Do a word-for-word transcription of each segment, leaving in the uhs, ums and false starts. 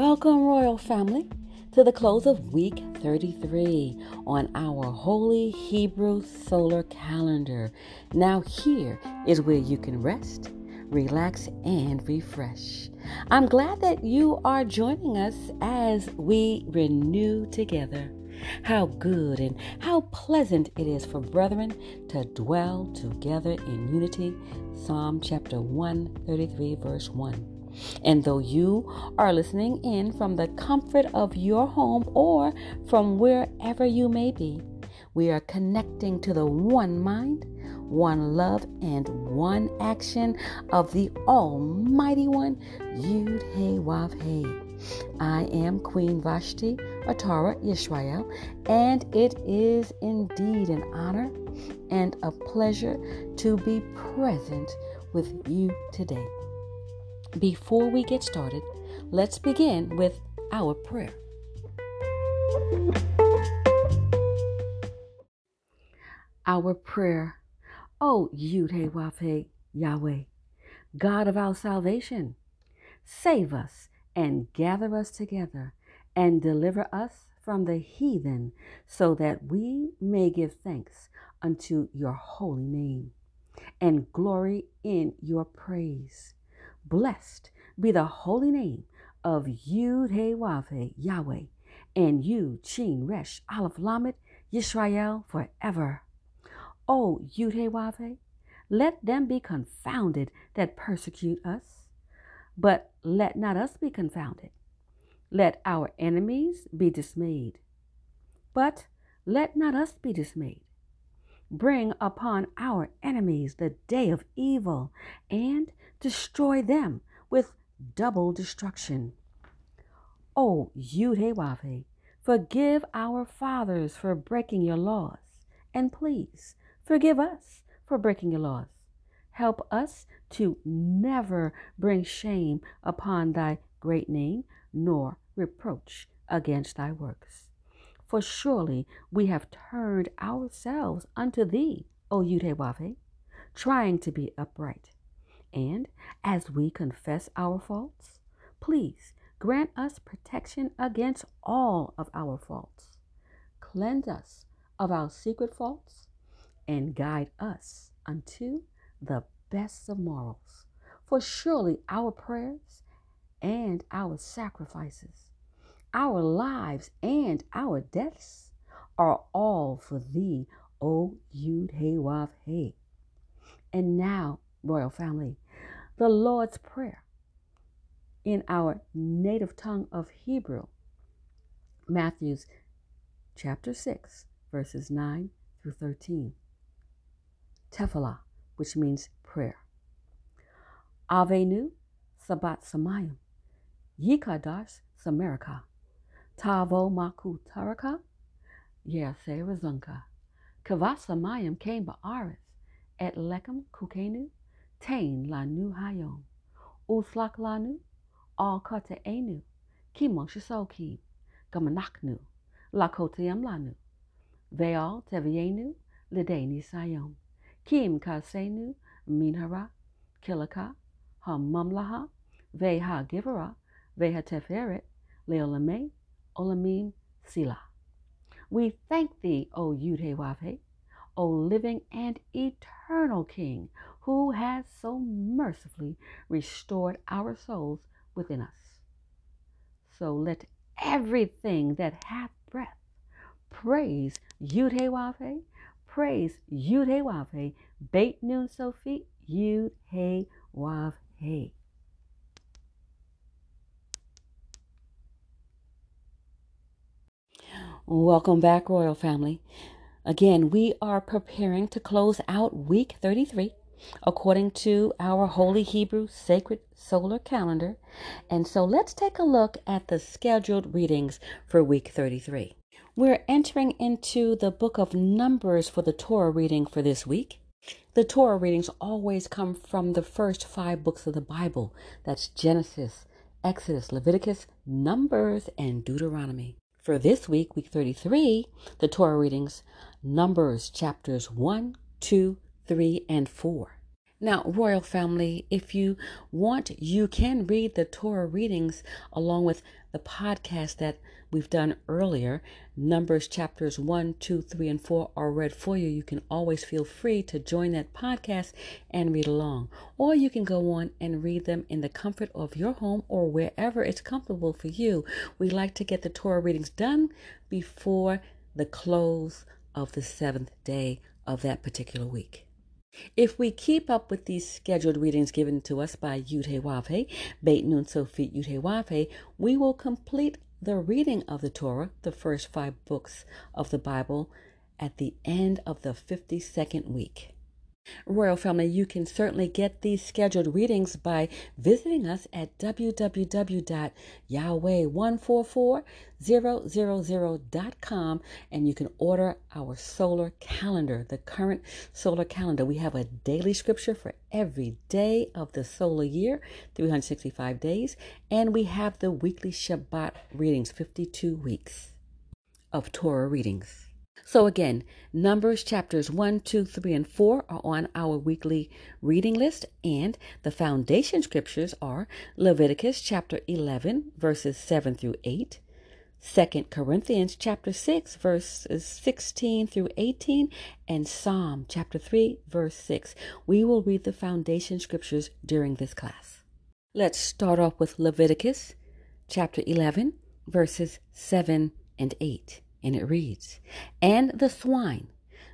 Welcome, Royal Family, to the close of week thirty-three on our Holy Hebrew Solar Calendar. Now here is where you can rest, relax, and refresh. I'm glad that you are joining us as we renew together. How good and how pleasant it is for brethren to dwell together in unity. Psalm chapter one thirty-three, verse one. And though you are listening in from the comfort of your home or from wherever you may be, we are connecting to the one mind, one love, and one action of the Almighty One, Yud-Heh-Vav-Heh. I am Queen Vashti Atara Yishwayel, and it is indeed an honor and a pleasure to be present with you today. Before we get started, let's begin with our prayer. Our prayer, O Yud-Heh-Vav-Heh Yahweh, God of our salvation, save us and gather us together and deliver us from the heathen so that we may give thanks unto your holy name and glory in your praise. Blessed be the holy name of Yud-Heh-Vav-Heh Yahweh and Yud-Chin-Resh-Aleph Lamed Yishrael forever. O Yud-Heh-Vav-Heh, let them be confounded that persecute us, but let not us be confounded. Let our enemies be dismayed, but let not us be dismayed. Bring upon our enemies the day of evil and destroy them with double destruction. O Yud-Heh-Vav-Heh, forgive our fathers for breaking your laws, and please forgive us for breaking your laws. Help us to never bring shame upon thy great name, nor reproach against thy works. For surely we have turned ourselves unto thee, O Yud-Heh-Vav-Heh, trying to be upright. And as we confess our faults, please grant us protection against all of our faults. Cleanse us of our secret faults and guide us unto the best of morals. For surely our prayers and our sacrifices, our lives and our deaths are all for thee, O Yud-Heh-Vav-Heh. And now, Royal Family, the Lord's Prayer in our native tongue of Hebrew, Matthew chapter six, verses nine through thirteen. Tefillah, which means prayer. Avenu Sabbat Samayim, Yikadas Samarika, Tavo Makutaraka, Yaseh Razunka, Kavasamayim Kain Ba'aris, Et Lekem Kukenu, Tain lanu hayom, uslak lanu, al kate enu, kimon shisoki, gamanaknu, lakoteam lanu, veal tevienu, lideni sayom, kim kasenu, minhara, kilaka, hamamlaha, veha givera, veha teferet, leolame, olamim, sila. We thank thee, O Yud-Heh-Vav-Heh, O living and eternal King, who has so mercifully restored our souls within us. So let everything that hath breath praise Yud-Heh-Vav-Heh, praise Yud-Heh-Vav-Heh, Beit-Nun-Sofit Yud-Heh-Vav-Heh. Welcome back, Royal Family. Again, we are preparing to close out week thirty-three according to our Holy Hebrew Sacred Solar Calendar. And so let's take a look at the scheduled readings for week thirty-three. We're entering into the book of Numbers for the Torah reading for this week. The Torah readings always come from the first five books of the Bible. That's Genesis, Exodus, Leviticus, Numbers, and Deuteronomy. For this week, week thirty-three, the Torah readings, Numbers chapters one, two, three, and four. Now, Royal Family, if you want, you can read the Torah readings along with the podcast that we've done earlier. Numbers chapters one, two, three, and four are read for you. You can always feel free to join that podcast and read along. Or you can go on and read them in the comfort of your home or wherever it's comfortable for you. We like to get the Torah readings done before the close of the seventh day of that particular week. If we keep up with these scheduled readings given to us by Yud-Heh-Vav-Heh, Beit-Nun-Sofit Yud-Heh-Vav-Heh, we will complete the reading of the Torah, the first five books of the Bible, at the end of the fifty-second week. Royal Family, you can certainly get these scheduled readings by visiting us at w w w dot yahweh one four four zero zero zero dot com, and you can order our solar calendar, the current solar calendar. We have a daily scripture for every day of the solar year, three hundred sixty-five days, and we have the weekly Shabbat readings, fifty-two weeks of Torah readings. So again, Numbers chapters one, two, three, and four are on our weekly reading list, and the foundation scriptures are Leviticus chapter eleven, verses seven through eight, Second Corinthians chapter six, verses sixteen through eighteen, and Psalm chapter three, verse six. We will read the foundation scriptures during this class. Let's start off with Leviticus chapter eleven, verses seven and eight. And it reads, "And the swine,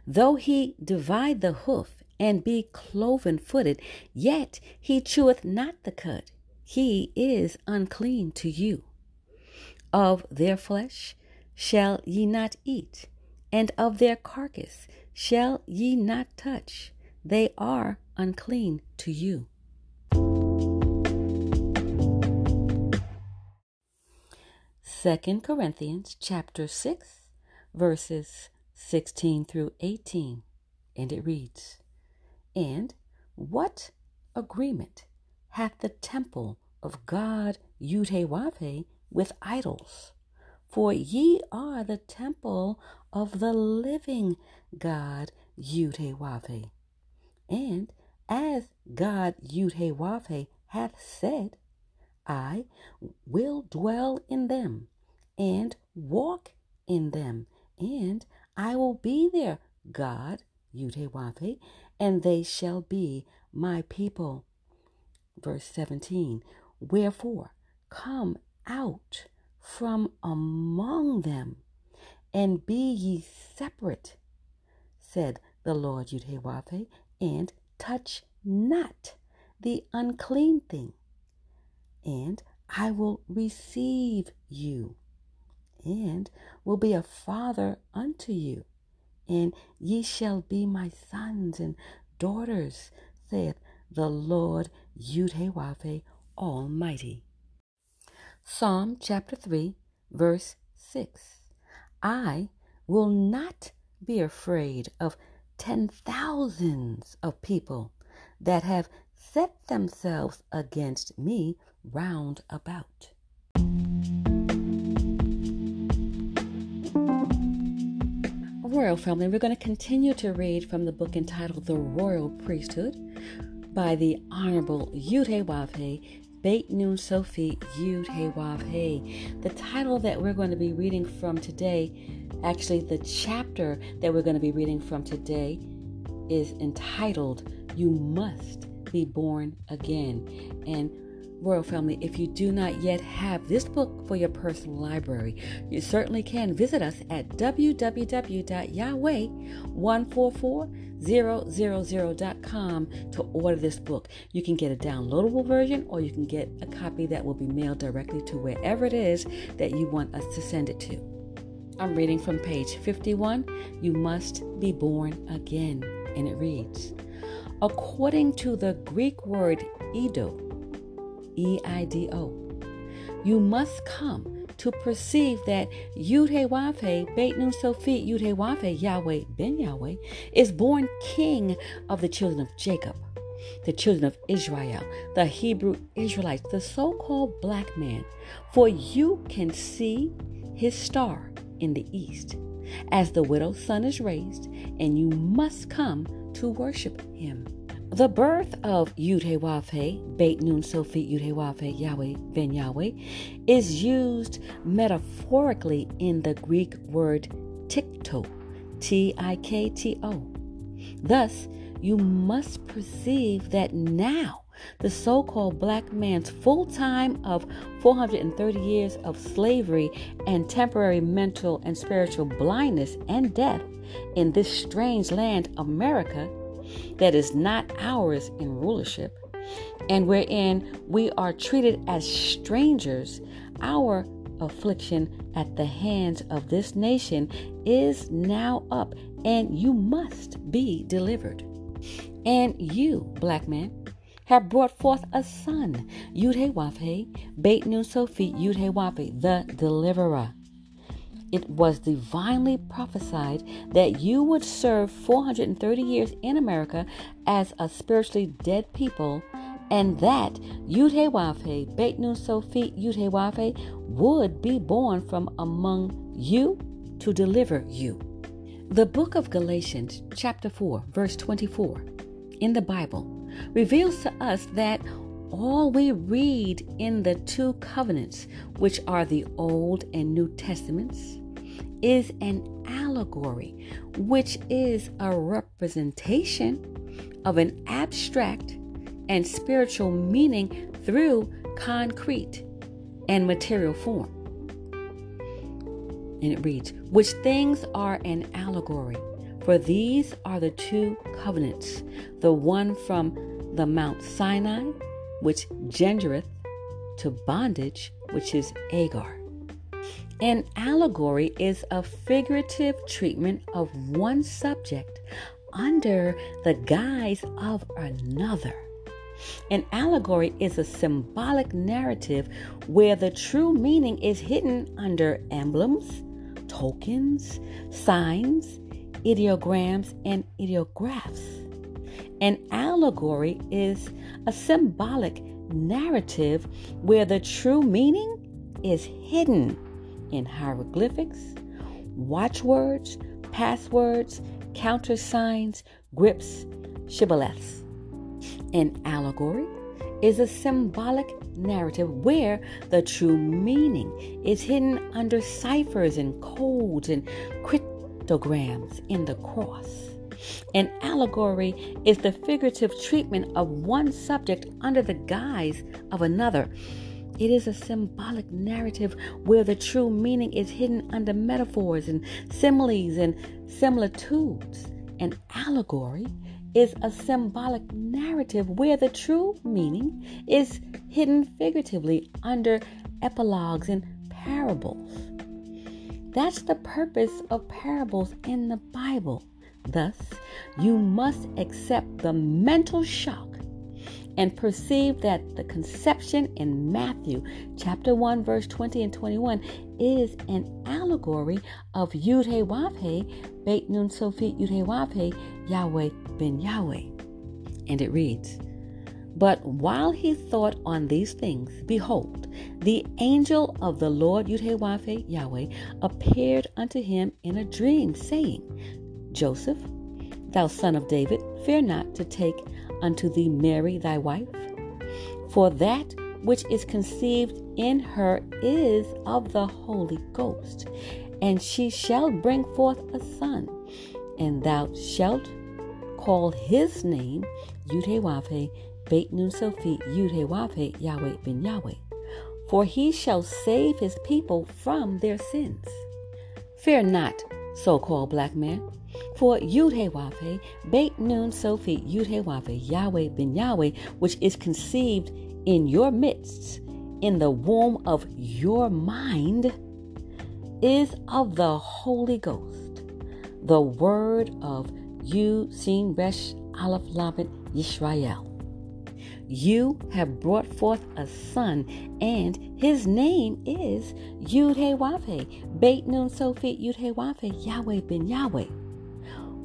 though he divide the hoof and be cloven-footed, yet he cheweth not the cud. He is unclean to you. Of their flesh shall ye not eat, and of their carcass shall ye not touch. They are unclean to you." Second Corinthians chapter six, verses sixteen through eighteen, and it reads, "And what agreement hath the temple of God Yud-Heh-Vav-Heh with idols? For ye are the temple of the living God Yud-Heh-Vav-Heh. And as God Yud-Heh-Vav-Heh hath said, I will dwell in them and walk in them, and I will be their God, Yud-Heh-Vav-Heh, and they shall be my people." Verse seventeen, "Wherefore come out from among them, and be ye separate, said the Lord Yud-Heh-Vav-Heh, and touch not the unclean thing. And I will receive you, and will be a father unto you, and ye shall be my sons and daughters, saith the Lord Yud-Heh-Vav-Heh Almighty." Psalm chapter three, verse six, "I will not be afraid of ten thousands of people that have set themselves against me round about." Royal Family, we're going to continue to read from the book entitled The Royal Priesthood by the Honorable Yud-Heh-Vav-Heh, Beit-Nun-Sofit Yud-Heh-Vav-Heh. The title that we're going to be reading from today, actually the chapter that we're going to be reading from today, is entitled "You Must Be Born Again." And Royal Family, if you do not yet have this book for your personal library, you certainly can visit us at w w w dot yahweh one four four zero zero zero dot com to order this book. You can get a downloadable version, or you can get a copy that will be mailed directly to wherever it is that you want us to send it to. I'm reading from page fifty-one, "You Must Be Born Again," and it reads, according to the Greek word eido, E I D O, you must come to perceive that Yud-Heh-Vav-Heh, Beit-Nun-Sofit Yud-Heh-Vav-Heh, Yahweh Ben Yahweh, is born King of the children of Jacob, the children of Israel, the Hebrew Israelites, the so-called black man. For you can see his star in the east, as the widow's son is raised, and you must come to worship him. The birth of Yud-Heh-Vav-Heh, Beit-Nun-Sofit Yud-Heh-Vav-Heh, Yahweh Ben Yahweh, is used metaphorically in the Greek word tikto, T I K T O. Thus, you must perceive that now the so-called black man's full time of four hundred thirty years of slavery and temporary mental and spiritual blindness and death in this strange land, America, that is not ours in rulership, and wherein we are treated as strangers, our affliction at the hands of this nation is now up, and you must be delivered. And you, black man, have brought forth a son, Yud-Heh-Vav-Heh, Beit-Nun-Sofit Yud-Heh-Vav-Heh, the deliverer. It was divinely prophesied that you would serve four hundred thirty years in America as a spiritually dead people, and that Yud-Heh-Vav-Heh, Beit-Nun-Sofit Yud-Heh-Vav-Heh would be born from among you to deliver you. The book of Galatians, chapter four, verse twenty-four, in the Bible, reveals to us that all we read in the two covenants, which are the Old and New Testaments, is an allegory, which is a representation of an abstract and spiritual meaning through concrete and material form. And it reads, which things are an allegory. For these are the two covenants, the one from the Mount Sinai, which gendereth, to bondage, which is Agar. An allegory is a figurative treatment of one subject under the guise of another. An allegory is a symbolic narrative where the true meaning is hidden under emblems, tokens, signs, ideograms, and ideographs. An allegory is a symbolic narrative where the true meaning is hidden in hieroglyphics, watchwords, passwords, countersigns, grips, shibboleths. An allegory is a symbolic narrative where the true meaning is hidden under ciphers and codes and cryptograms in the cross. An allegory is the figurative treatment of one subject under the guise of another. It is a symbolic narrative where the true meaning is hidden under metaphors and similes and similitudes. An allegory is a symbolic narrative where the true meaning is hidden figuratively under epilogues and parables. That's the purpose of parables in the Bible. Thus, you must accept the mental shock and perceive that the conception in Matthew chapter one, verse twenty and twenty-one is an allegory of Yud-Heh-Vav-Heh, Beit-Nun-Sofit Yud-Heh-Vav-Heh, Yahweh Ben Yahweh. And it reads, but while he thought on these things, behold, the angel of the Lord Yud-Heh-Vav-Heh, Yahweh, appeared unto him in a dream, saying, Joseph, thou son of David, fear not to take unto thee Mary thy wife, for that which is conceived in her is of the Holy Ghost, and she shall bring forth a son, and thou shalt call his name Yud-Heh-Vav-Heh, Beit-Nun-Sofit Yud-Heh-Vav-Heh, Yahweh Ben Yahweh, for he shall save his people from their sins. Fear not, so-called black man, for Yud-Heh-Vav-Heh, Beit-Nun-Sofit Yud-Heh-Vav-Heh, Yahweh Ben Yahweh, which is conceived in your midst, in the womb of your mind, is of the Holy Ghost, the word of Yud-Chin-Resh-Aleph Yishwayel. You have brought forth a son, and his name is Yud-Heh-Vav-Heh, Beit-Nun-Sofit Yud-Heh-Vav-Heh, Yahweh Ben Yahweh.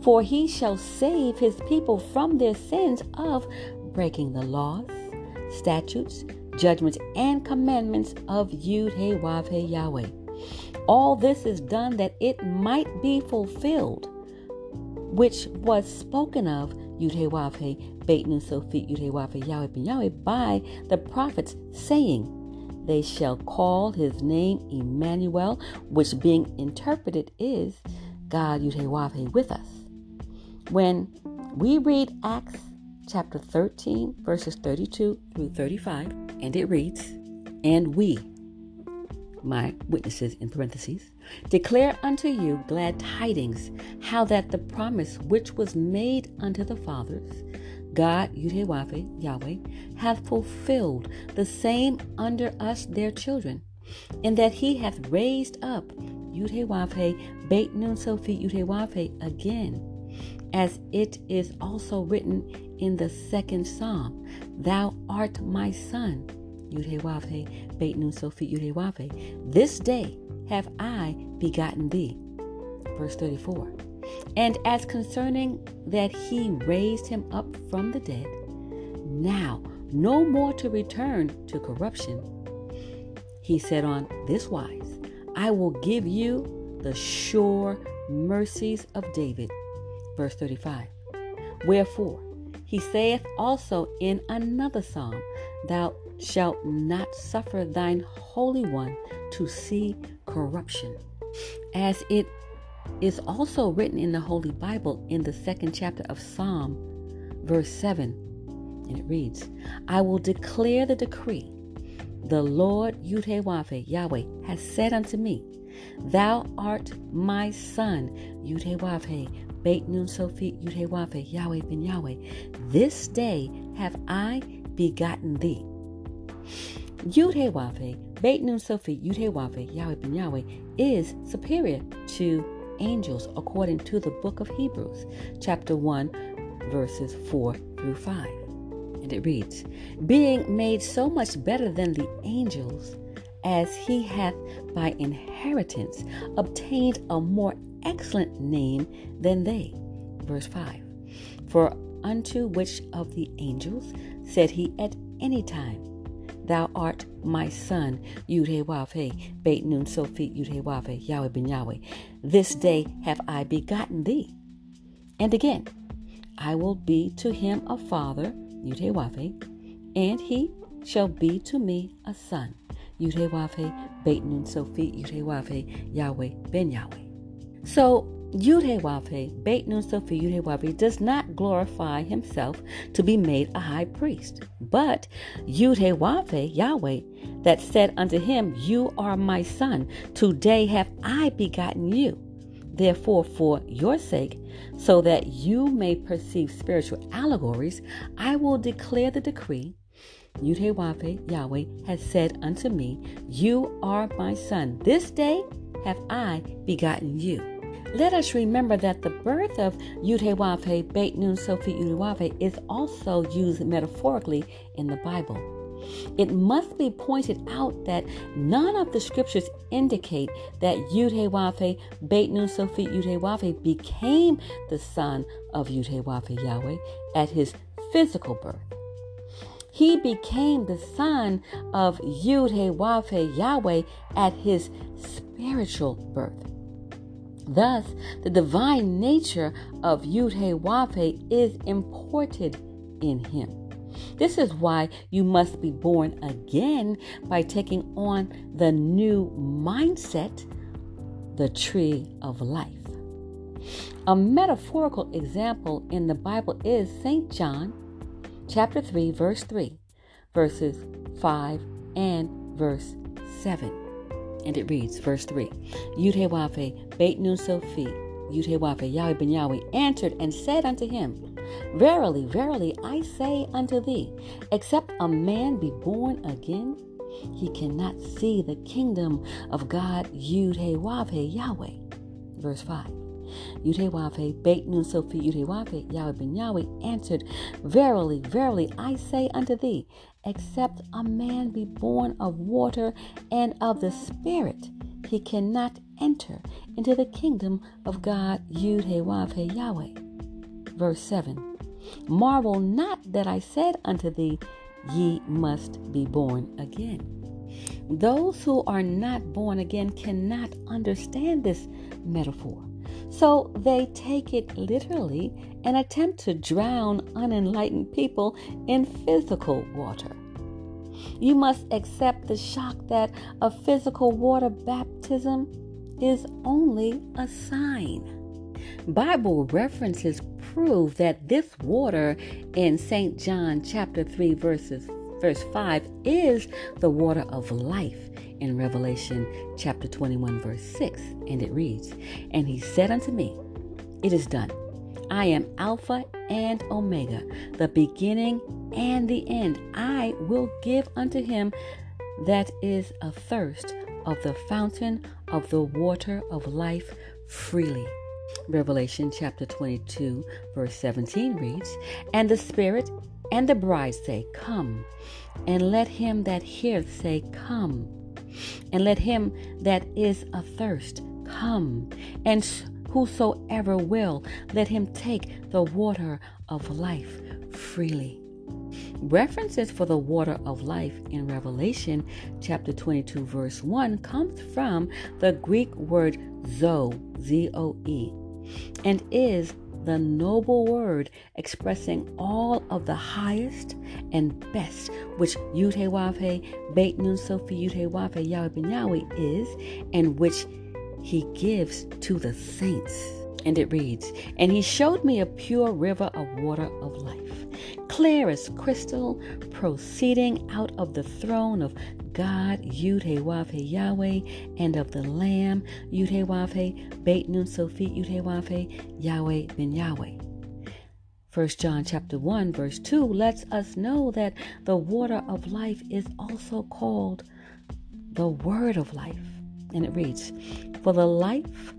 For he shall save his people from their sins of breaking the laws, statutes, judgments, and commandments of Yud-Heh-Vav-Heh, Yahweh. All this is done that it might be fulfilled, which was spoken of Yud-Heh-Vav-Heh, Beit-Nun-Sofit Yude Wav Yahweh Ben Yahweh by the prophets, saying, they shall call his name Emmanuel, which being interpreted is God Yud-Heh-Vav-Heh with us. When we read Acts chapter thirteen, verses thirty-two through thirty-five, and it reads, and we, my witnesses in parentheses, declare unto you glad tidings, how that the promise which was made unto the fathers, God, Yud-Heh-Vav-Heh, Yahweh, hath fulfilled the same under us their children, and that he hath raised up Yud-Heh-Vav-Heh, Beit-Nun-Sofit Yud-Heh-Vav-Heh again, as it is also written in the second Psalm, thou art my son, Yud-Heh-Vav-Heh, Beit-Nun-Sofit Yud-Heh-Vav-Heh, this day have I begotten thee. Verse thirty-four. And as concerning that he raised him up from the dead, now no more to return to corruption, he said on this wise, I will give you the sure mercies of David. Verse thirty-five. Wherefore he saith also in another psalm, thou shalt not suffer thine Holy One to see corruption, as it is also written in the Holy Bible in the second chapter of Psalm, verse seven, and it reads, I will declare the decree. The Lord Yud-Heh-Vav-Heh, Yahweh, has said unto me, thou art my son, Yud-Heh-Vav-Heh, Beit-Nun-Sofit Yud-Heh-Vav-Heh, Yahweh Ben Yahweh, this day have I begotten thee. Yud-Heh-Vav-Heh, Beit-Nun-Sofit Yud-Heh-Vav-Heh, Yahweh Ben Yahweh is superior to angels according to the book of Hebrews, chapter one, verses four through five. And it reads, being made so much better than the angels, as he hath by inheritance obtained a more excellent name than they. Verse five. For unto which of the angels said he at any time, thou art my son, Yud-Heh-Vav-Heh, Beit-Nun-Sofit Yud-Heh-Vav-Heh, Yahweh Ben Yahweh, this day have I begotten thee. And again, I will be to him a father, Yud-Heh-Vav-Heh, and he shall be to me a son, Yud-Heh-Vav-Heh, Beit-Nun-Sofit Yud-Heh-Vav-Heh, Yahweh Ben Yahweh. So Yud-Heh-Vav-Heh, Beit-Nun-Sofit Yud-Heh-Vav-Heh does not glorify himself to be made a high priest, but Yud-Heh-Vav-Heh, Yahweh, that said unto him, you are my son, today have I begotten you. Therefore, for your sake, so that you may perceive spiritual allegories, I will declare the decree. Yud-Heh-Vav-Heh, Yahweh, has said unto me, you are my son, this day have I begotten you. Let us remember that the birth of Yud-Heh-Vav-Heh, Beit-Nun-Sofit Yud-Heh-Vav-Heh is also used metaphorically in the Bible. It must be pointed out that none of the scriptures indicate that Yud-Heh-Vav-Heh, Beit-Nun-Sofit Yud-Heh-Vav-Heh became the son of Yud-Heh-Vav-Heh, Yahweh at his physical birth. He became the son of Yud-Heh-Vav-Heh, Yahweh at his spiritual birth. Thus, the divine nature of Yud-Heh-Vav-Heh is imported in him. This is why you must be born again by taking on the new mindset, the tree of life. A metaphorical example in the Bible is Saint John chapter three, verse three, verses five and verse seven. And it reads, verse three, Yud-Heh-Vav-Heh, Beit-Nun-Sofit Yud-Heh-Vav-Heh, Yahweh Ben Yahweh, answered and said unto him, verily, verily, I say unto thee, except a man be born again, he cannot see the kingdom of God, Yud-Heh-Vav-Heh, Yahweh. Verse five, Yud-Heh-Vav-Heh, Beit-Nun-Sofit Yud-Heh-Vav-Heh, Yahweh Ben Yahweh, answered, verily, verily, I say unto thee, except a man be born of water and of the Spirit, he cannot enter into the kingdom of God, Yud-Heh-Vav-Heh, Yahweh. Verse seven, marvel not that I said unto thee, ye must be born again. Those who are not born again cannot understand this metaphor. So they take it literally and attempt to drown unenlightened people in physical water. You must accept the shock that a physical water baptism is only a sign. Bible references prove that this water in Saint John chapter three verses verse five is the water of life in Revelation chapter twenty-one verse six, and it reads, "And he said unto me, It is done. I am Alpha and Omega, the beginning and the end. I will give unto him that is athirst of the fountain of the water of life freely." Revelation chapter twenty-two verse seventeen reads, "And the Spirit and the bride say, Come. And let him that heareth say, Come. And let him that is athirst come. And whosoever will, let him take the water of life freely." References for the water of life in Revelation chapter twenty-two verse one comes from the Greek word zoe, Z O E, and is the noble word expressing all of the highest and best, which Yud-Heh-Vav-Heh, Beit-Nun-Sofit Yud-Heh-Vav-Heh, Yahweh Ben Yahweh is, and which he gives to the saints. And it reads, "And he showed me a pure river of water of life, clear as crystal, proceeding out of the throne of God, Yud-Heh-Vav-Heh Yahweh, and of the Lamb, Yud-Heh-Vav-Heh, Beit-Nun-Sofit Yud-Heh-Vav-Heh, Yahweh Ben Yahweh." First John chapter one verse two lets us know that the water of life is also called the Word of Life. And it reads, "For the life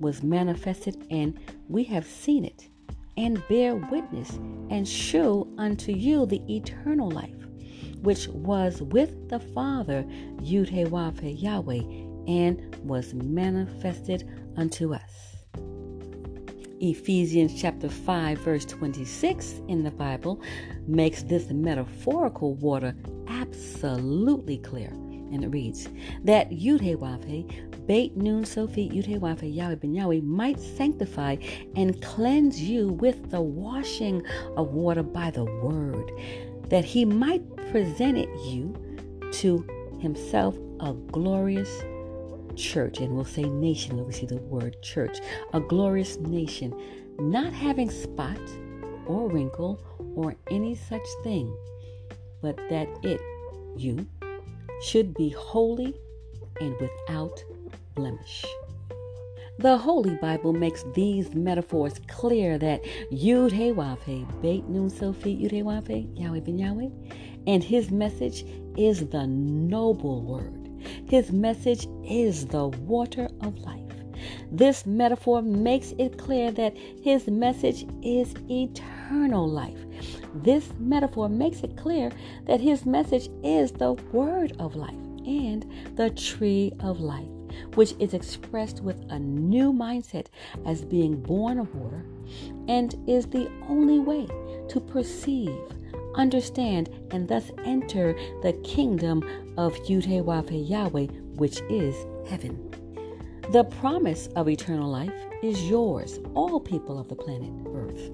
was manifested, and we have seen it, and bear witness, and shew unto you the eternal life, which was with the Father, Yud-Heh-Vav-Heh Yahweh, and was manifested unto us." Ephesians chapter five verse twenty-six in the Bible makes this metaphorical water absolutely clear. And it reads, "That Yud-Heh-Vav-Heh, Beit-Nun-Sofit Yud-Heh-Vav-Heh, Yahweh Ben Yahweh might sanctify and cleanse you with the washing of water by the word, that he might present it you to himself a glorious church," and we'll say nation when we see the word church, "a glorious nation, not having spot or wrinkle or any such thing, but that it, you, should be holy and without blemish." The Holy Bible makes these metaphors clear that Yud-Heh-Vav-Heh, Beit-Nun-Sofit Yud-Heh-Vav-Heh, Yahweh Ben Yahweh, and his message is the noble word. His message is the water of life. This metaphor makes it clear that his message is eternal life. This metaphor makes it clear that his message is the word of life and the tree of life, which is expressed with a new mindset as being born of water and is the only way to perceive, understand, and thus enter the kingdom of Yud-Heh-Vav-Heh Yahweh, which is heaven. The promise of eternal life is yours, all people of the planet Earth,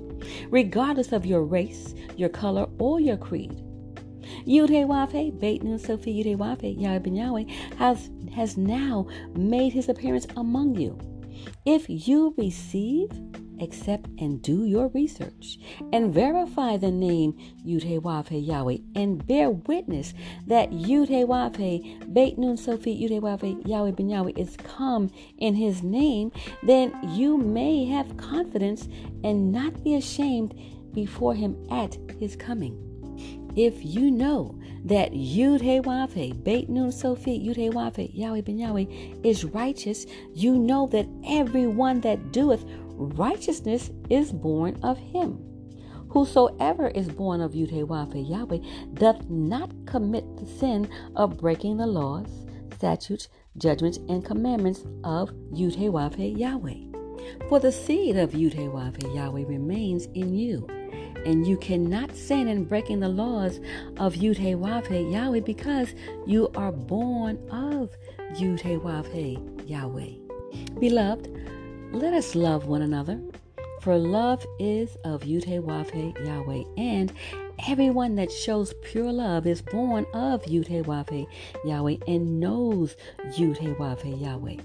regardless of your race, your color, or your creed. Yud-Heh-Vav-Heh, Beit-Nun-Sofit Yud-Heh-Vav-Heh, Yahweh Ben Yahweh has, has now made his appearance among you. If you receive, accept, and do your research, and verify the name Yud-Heh-Vav-Heh Yahweh, and bear witness that Yud-Heh-Vav-Heh, Beit-Nun-Sofit Yud-Heh-Vav-Heh Yahweh Ben Yahweh is come in his name, then you may have confidence and not be ashamed before him at his coming. If you know that Yud-Heh-Vav-Heh, Beit-Nun-Sofit Yud-Heh-Vav-Heh Yahweh Ben Yahweh is righteous, you know that everyone that doeth righteousness is born of him. Whosoever is born of Yud-Heh-Vav-Heh Yahweh doth not commit the sin of breaking the laws, statutes, judgments, and commandments of Yud-Heh-Vav-Heh Yahweh. For the seed of Yud-Heh-Vav-Heh Yahweh remains in you, and you cannot sin in breaking the laws of Yud-Heh-Vav-Heh Yahweh because you are born of Yud-Heh-Vav-Heh Yahweh. Beloved, Let us love one another, for love is of Yud-Heh-Vav-Heh Yahweh, and everyone that shows pure love is born of Yud-Heh-Vav-Heh Yahweh and knows Yud-Heh-Vav-Heh Yahweh.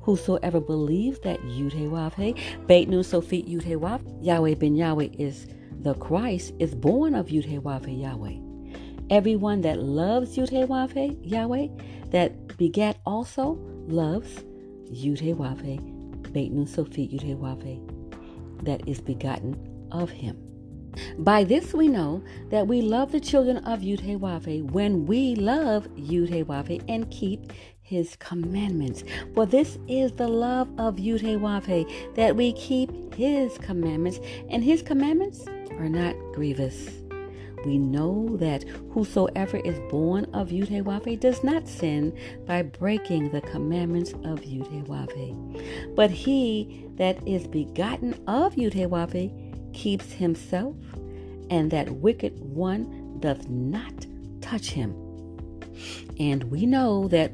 Whosoever believes that Yud-Heh-Vav-Heh, Beit-Nun-Sofit Yude Wav, Yahweh Ben Yahweh is the Christ, is born of Yud-Heh-Vav-Heh Yahweh. Everyone that loves Yud-Heh-Vav-Heh Yahweh, that begat also, loves Yud-Heh-Vav-Heh, Beit-Nun-Sofit Yud-Heh-Vav-Heh, that is begotten of him. By this we know that we love the children of Yud-Heh-Vav-Heh when we love Yud-Heh-Vav-Heh and keep his commandments. For this is the love of Yud-Heh-Vav-Heh, that we keep his commandments, and his commandments are not grievous. We know that whosoever is born of Yud-Heh-Vav-Heh does not sin by breaking the commandments of Yud-Heh-Vav-Heh. But he that is begotten of Yud-Heh-Vav-Heh keeps himself, and that wicked one doth not touch him. And we know that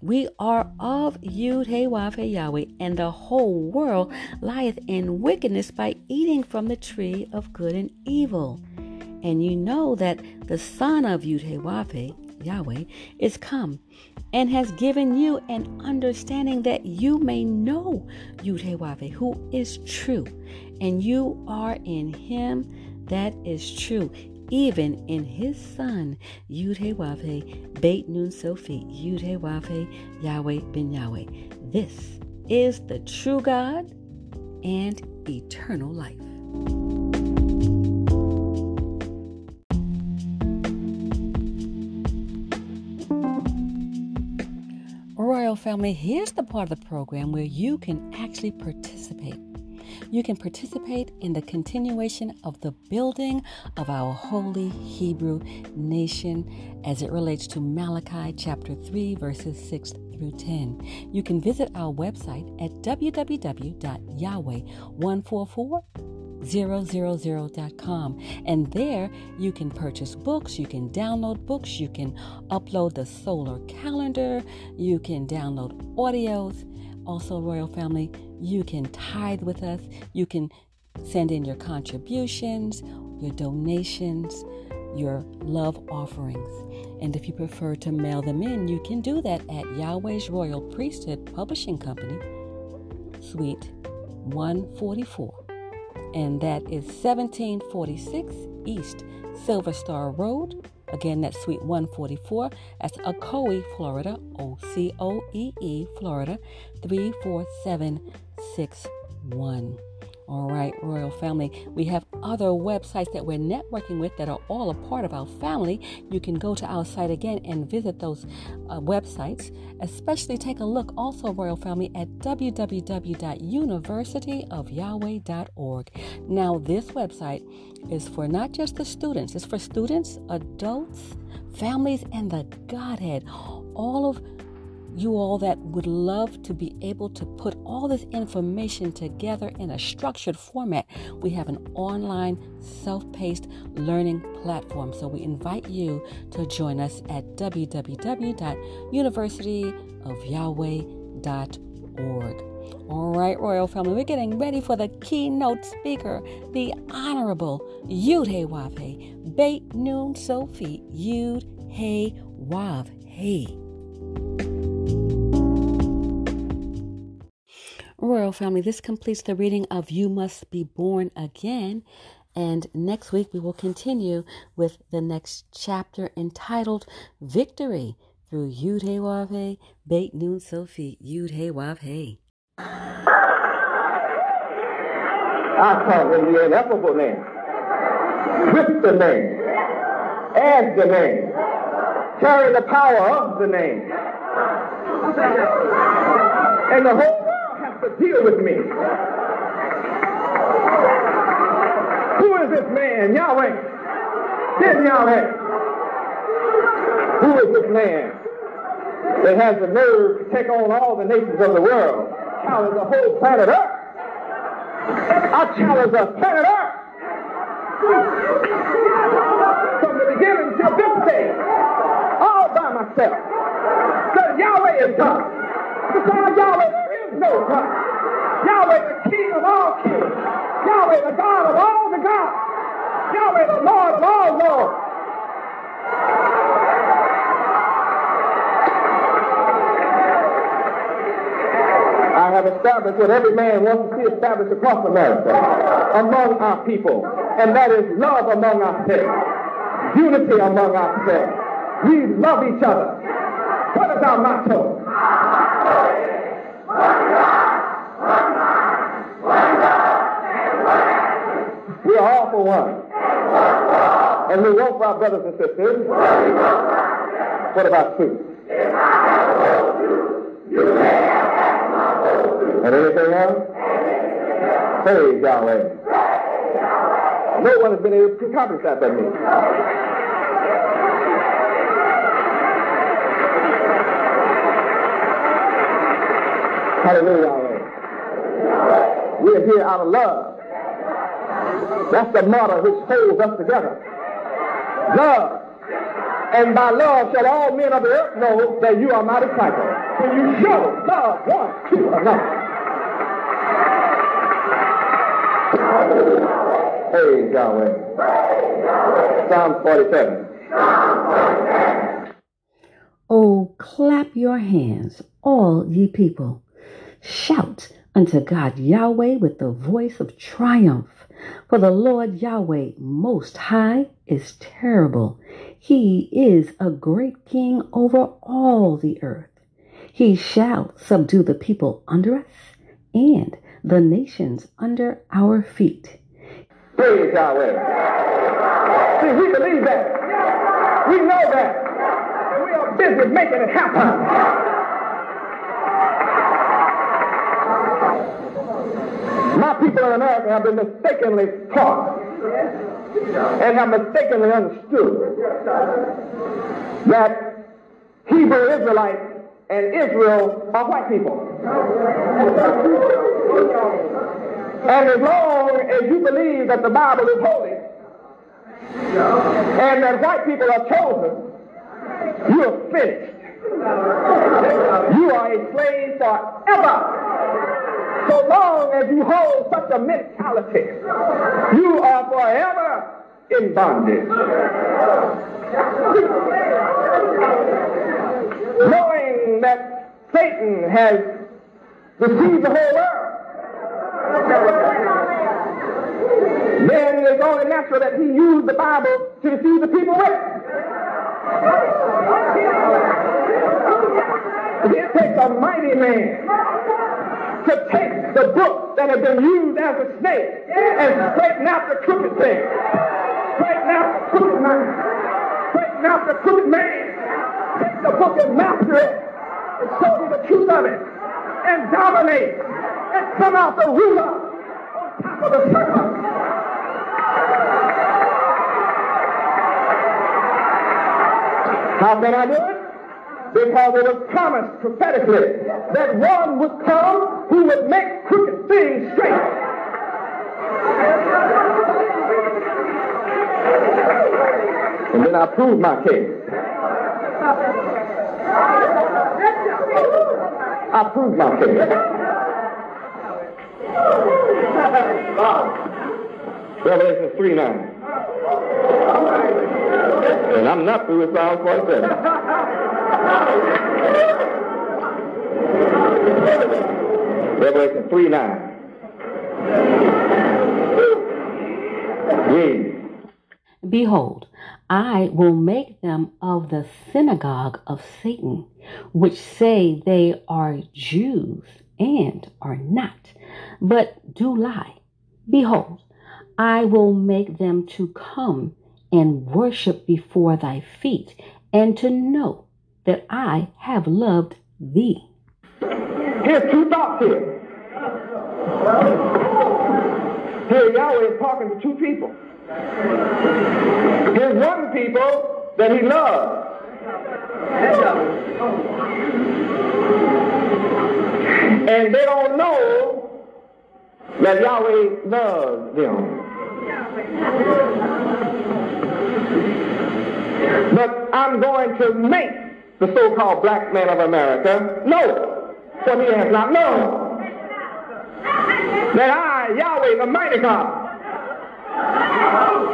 we are of Yud-Heh-Vav-Heh Yahweh, and the whole world lieth in wickedness by eating from the tree of good and evil. And you know that the Son of Yud-Heh-Vav-Heh, Yahweh, is come and has given you an understanding, that you may know Yud-Heh-Vav-Heh, who is true, and you are in him that is true, even in his Son, Yud-Heh-Vav-Heh, Beit-Nun-Sofit Yud-Heh-Vav-Heh, Yahweh Ben Yahweh. This is the true God and eternal life. Royal Family, here's the part of the program where you can actually participate. You can participate in the continuation of the building of our holy Hebrew nation as it relates to Malachi chapter three, verses six through ten. You can visit our website at w w w dot yahweh one four four zero zero zero dot com, and there you can purchase books, you can download books, you can upload the solar calendar, you can download audios. Also, Royal Family, you can tithe with us, you can send in your contributions, your donations, your love offerings. And if you prefer to mail them in, you can do that at Yahweh's Royal Priesthood Publishing Company, Suite one forty-four. And that is seventeen forty-six East Silver Star Road. Again, that's Suite one forty-four. That's Ocoee, Florida, O C O E E, Florida, three four seven six one. All right, Royal Family, we have other websites that we're networking with that are all a part of our family. You can go to our site again and visit those uh, websites. Especially take a look also, Royal Family, at w w w dot university of yahweh dot org. Now, this website is for not just the students. It's for students, adults, families, and the Godhead. All of you all that would love to be able to put all this information together in a structured format. We have an online self-paced learning platform. So we invite you to join us at w w w dot university of yahweh dot org. All right, Royal Family, we're getting ready for the keynote speaker, the Honorable Yud-Heh-Vav-Heh, Beit-Nun-Sofit Yud-Heh-Vav-Heh. Royal Family, this completes the reading of You Must Be Born Again, and next week we will continue with the next chapter entitled Victory through Yud-Heh-Vav-Heh, Beit-Nun-Sofit Yud-Heh-Vav-Heh. I call him the ineffable name, with the name, as the name, carry the power of the name, and the whole deal with me. Who is this man? Yahweh. Then Yahweh. Who is this man that has the nerve to take on all the nations of the world? Challenge the whole planet Earth. I challenge the planet Earth. From the beginning till this day, all by myself. So Yahweh is God. The Son of Yahweh. No God. Yahweh King of all kings, Yahweh the God of all the gods, Yahweh the Lord of all lords. I have established what every man wants to see established across America among our people, and that is love among ourselves, unity among ourselves. We love each other. What is our motto? We are all for one. And we work for our brothers and sisters. What about two? And anything else? Praise Yahweh. No one has been able to accomplish that but me. Hallelujah. We are here out of love. That's the motto which holds us together. Love. And by love shall all men of the earth know that you are my disciples. When you show love one to another. Praise Yahweh. Psalm forty-seven. Oh, clap your hands, all ye people. Shout unto God Yahweh with the voice of triumph. For the Lord Yahweh Most High is terrible. He is a great king over all the earth. He shall subdue the people under us and the nations under our feet. Praise Yahweh. See, we believe that. We know that. And we are busy making it happen. My people in America have been mistakenly taught and have mistakenly understood that Hebrew Israelites and Israel are white people. And as long as you believe that the Bible is holy and that white people are chosen, you are finished. You are a slave forever. So long as you hold such a mentality, you are forever in bondage. Knowing that Satan has deceived the whole world, then it's only natural that he used the Bible to deceive the people with it. It takes a mighty man to take the book that has been used as a snake and straighten out the crooked thing. Straighten out the crooked man. Straighten out the crooked man. Take the book and master it and show you the truth of it and dominate and come out the ruler on top of the circle. How can I do it? Because it was promised prophetically that one would come who would make crooked things straight. And then I proved my case. I proved my case. Revelation three nine. And I'm not through with Psalm forty-seven. Revelation three nine. Read. Behold, I will make them of the synagogue of Satan, which say they are Jews and are not, but do lie. Behold, I will make them to come and worship before thy feet, and to know that I have loved thee. Here's two thoughts here. Here Yahweh is talking to two people. Here's one people that he loves. And they don't know that Yahweh loves them. But I'm going to make the so-called black man of America know what he has not known. that I, Yahweh, the mighty God,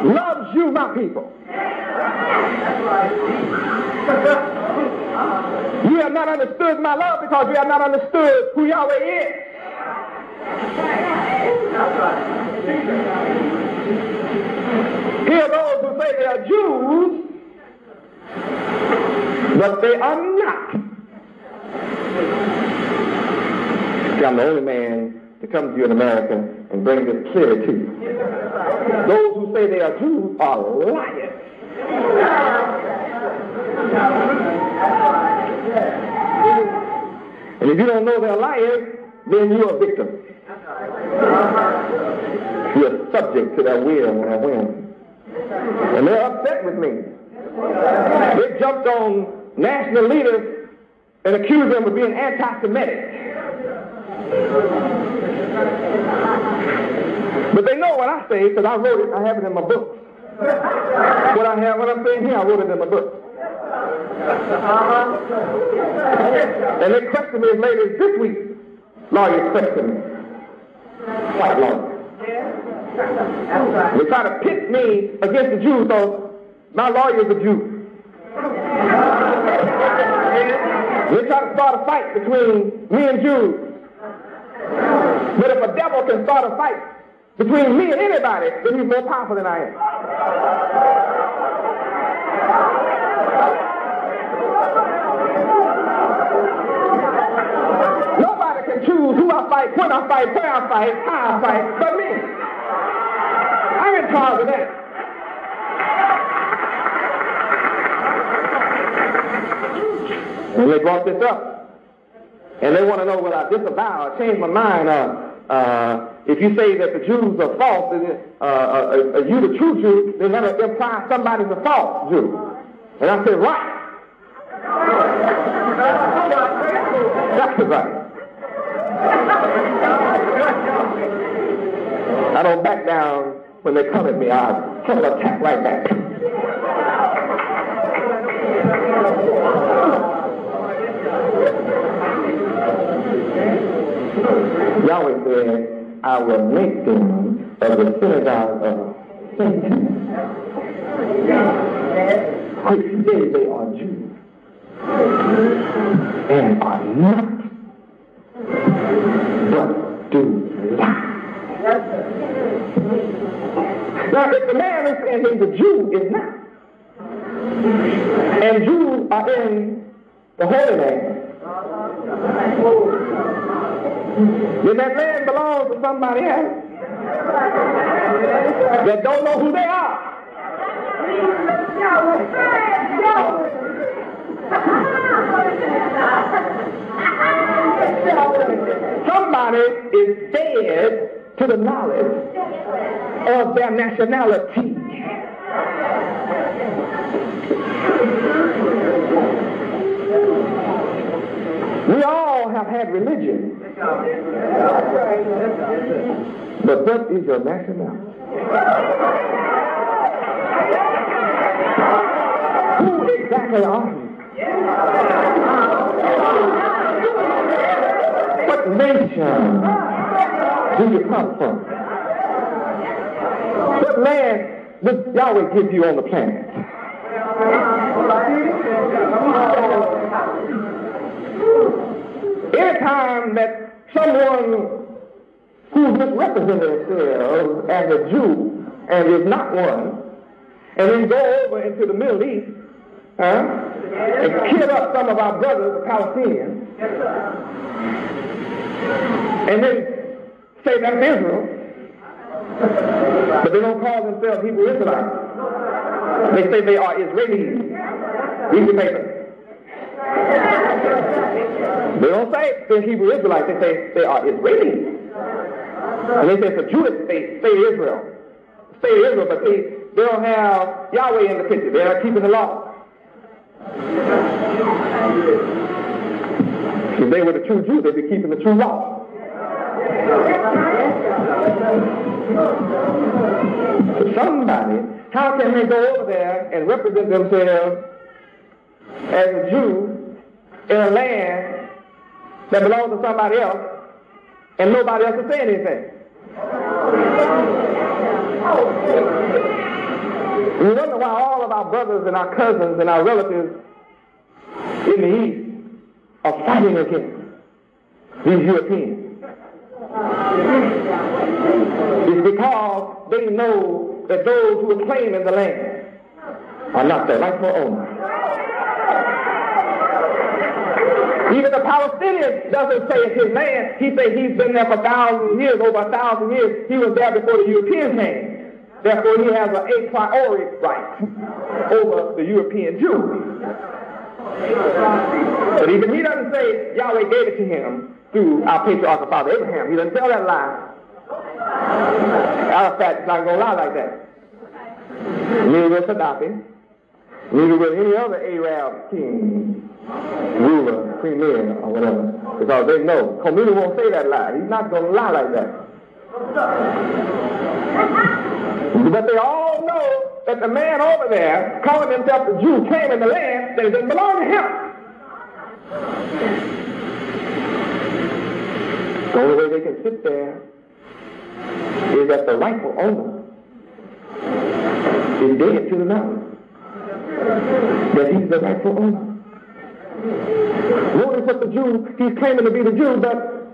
loves you, my people. You have not understood my love because you have not understood who Yahweh is. Here are those who say they are Jews, but they are not. See, I'm the only man to come to you in America and bring this clearly to you. Those who say they are Jews are liars. And if you don't know they're liars, then you're a victim. You're subject to their will and their whim. And they're upset with me. They jumped on national leaders and accused them of being anti-Semitic. But they know what I say because I wrote it, I have it in my book. What I have, what I'm saying here, I wrote it in my book. Uh-huh. And they questioned me as late as this week. Lawyers questioned me. White lawyers. They try to pit me against the Jews, so my lawyers are Jews. They try to start a fight between me and Jews. But if a devil can start a fight between me and anybody, then he's more powerful than I am. Nobody can choose who I fight, when I fight, where I fight, how I fight, but me. I'm in charge of that. And they brought this up, and they want to know whether I disavow or change my mind or uh, if you say that the Jews are false, and uh, uh, uh, you the true Jew, then that will imply somebody's a false Jew. And I said, right. That's right. I don't back down when they come at me. I come attack right back. Yahweh said, I will make them of the synagogue of Satan, which say they are Jews, and are not, but do lie. Now, if the man is saying he's a Jew, is not, and Jews are in the Holy Land, then that land belongs to somebody else that don't know who they are. Somebody is dead to the knowledge of their nationality. We all have had religion. But what is your nationality? Who exactly are you? What nation do you come from? What land does Yahweh give you on the planet? Anytime that someone who's misrepresented themselves as a Jew and is not one, and then go over into the Middle East huh, and kill up some of our brothers, the Palestinians, and then say that's Israel, but they don't call themselves Hebrew Israelites. They say they are Israelis. Read the paper. They don't say they're Hebrew Israelites, they say they are Israelis. And they say it's a Jewish state, state of Israel. State of Israel, but they, they don't have Yahweh in the picture. They're not keeping the law. If they were the true Jew, they'd be keeping the true law. So somebody, how can they go over there and represent themselves as a Jew in a land that belongs to somebody else, and nobody else will say anything? We wonder why all of our brothers and our cousins and our relatives in the East are fighting against these Europeans. It's because they know that those who are claiming the land are not the rightful owners. Even the Palestinian doesn't say it's his land. He says he's been there for thousands of years, over a thousand years. He was there before the Europeans came. Therefore, he has an a priori right over the European Jew. But even he doesn't say Yahweh gave it to him through our patriarchal father Abraham. He doesn't tell that lie. Arafat's not going to lie like that. Neither will Gaddafi. Neither will any other Arab king, ruler, premier, or whatever. Because they know. Khomeini won't say that lie. He's not going to lie like that. But they all know that the man over there, calling himself a Jew, came in the land that didn't belong to him. The only way they can sit there is that the rightful owner is dead to the knowledge that he's the rightful owner. Notice that the Jew, he's claiming to be the Jew, but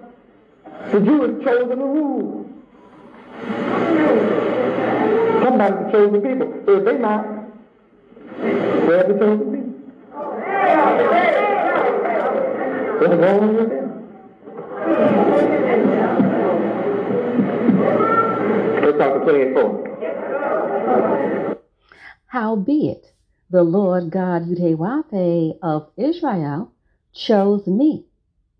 the Jew has chosen to rule. Somebody's chosen people. If they're not, they're the chosen people. What's wrong with them? Let's talk to twenty-four. Howbeit, the Lord God Yud-Heh-Vav-Heh of Israel chose me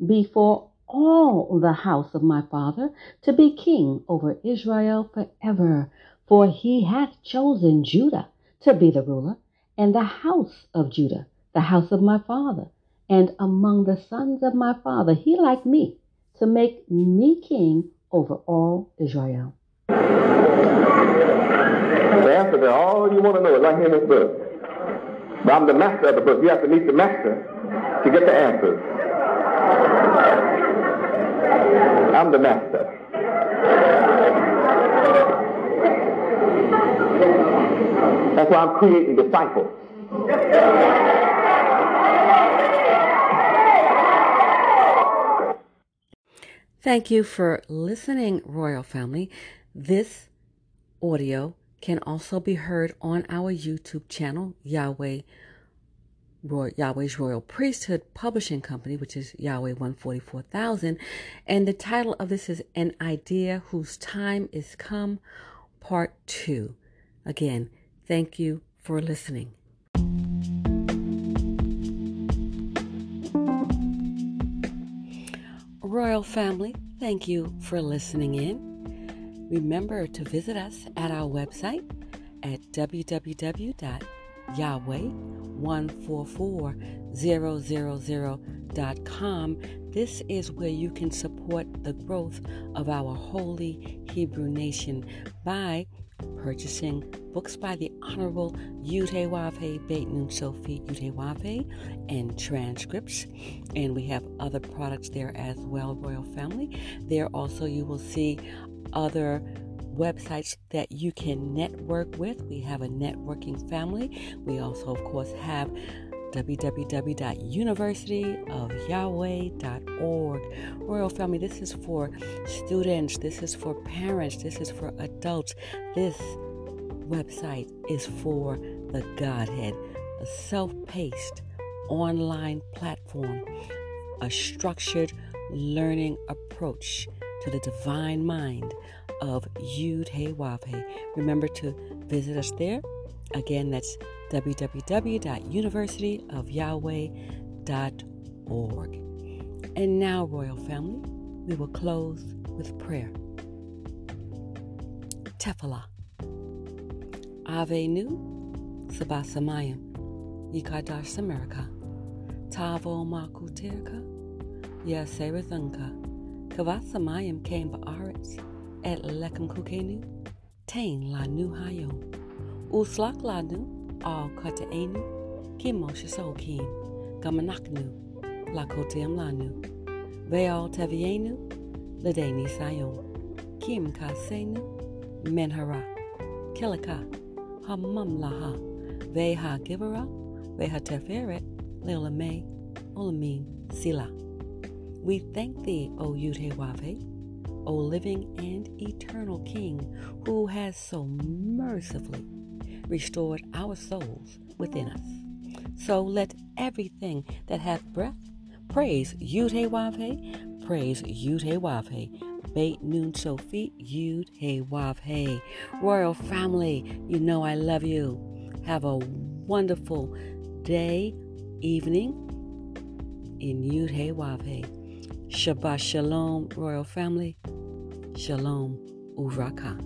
before all the house of my father to be king over Israel forever. For he hath chosen Judah to be the ruler, and the house of Judah, the house of my father, and among the sons of my father, he like me, to make me king over all Israel. The answer to all you want to know is right here in this book. But I'm the master of the book. You have to meet the master to get the answers. I'm the master. That's why I'm creating disciples. Thank you for listening, Royal Family. This audio can also be heard on our YouTube channel, Yahweh, Roy, Yahweh's Royal Priesthood Publishing Company, which is Yahweh one forty-four thousand. And the title of this is An Idea Whose Time Is Come, Part two. Again, thank you for listening. Royal Family, thank you for listening in. Remember to visit us at our website at w w w dot yahweh one four four zero zero zero dot com. This is where you can support the growth of our holy Hebrew nation by purchasing books by the Honorable Yud-Heh-Vav-Heh Beit-Nun-Sofit Yud-Heh-Vav-Heh and transcripts. And we have other products there as well, Royal Family. There also you will see other websites that you can network with. We have a networking family. We also, of course, have w w w dot university of yahweh dot org. Royal Family, this is for students, this is for parents, this is for adults. This website is for the Godhead, a self-paced online platform, a structured learning approach to the divine mind of Yud-Heh-Vav-Heh. Remember to visit us there. Again, that's w w w dot university of yahweh dot org. And now, Royal Family, we will close with prayer. Tefillah. Avenu Sabah Samayim Yikadash Samerika Tavo Makuterka Yaserithunka Kavasamayim Kain Ba'aretz Et Lekum Kukenu Tain Lanu Hayom Uslak Lanu All Kataenu, Kimosha Sokim, Gamanaknu, Lakotem Lanu, Veal Tavienu, Ladeni Sayon, Kim Kasena Menhara Kelika Hamamlaha Veha Givera Veha Teferet Lelame Olamim Sila. We thank thee, O Yud-Heh-Vav-Heh, O living and eternal King, who has so mercifully restored our souls within us. So let everything that hath breath praise Yud-Heh-Vav-Heh, praise Yud-Heh-Vav-Heh, Beit-Nun-Sofit Yud-Heh-Vav-Heh. Royal family, you know I love you. Have a wonderful day, evening in Yud-Heh-Vav-Heh. Shabbat Shalom, Royal Family. Shalom Uvraka.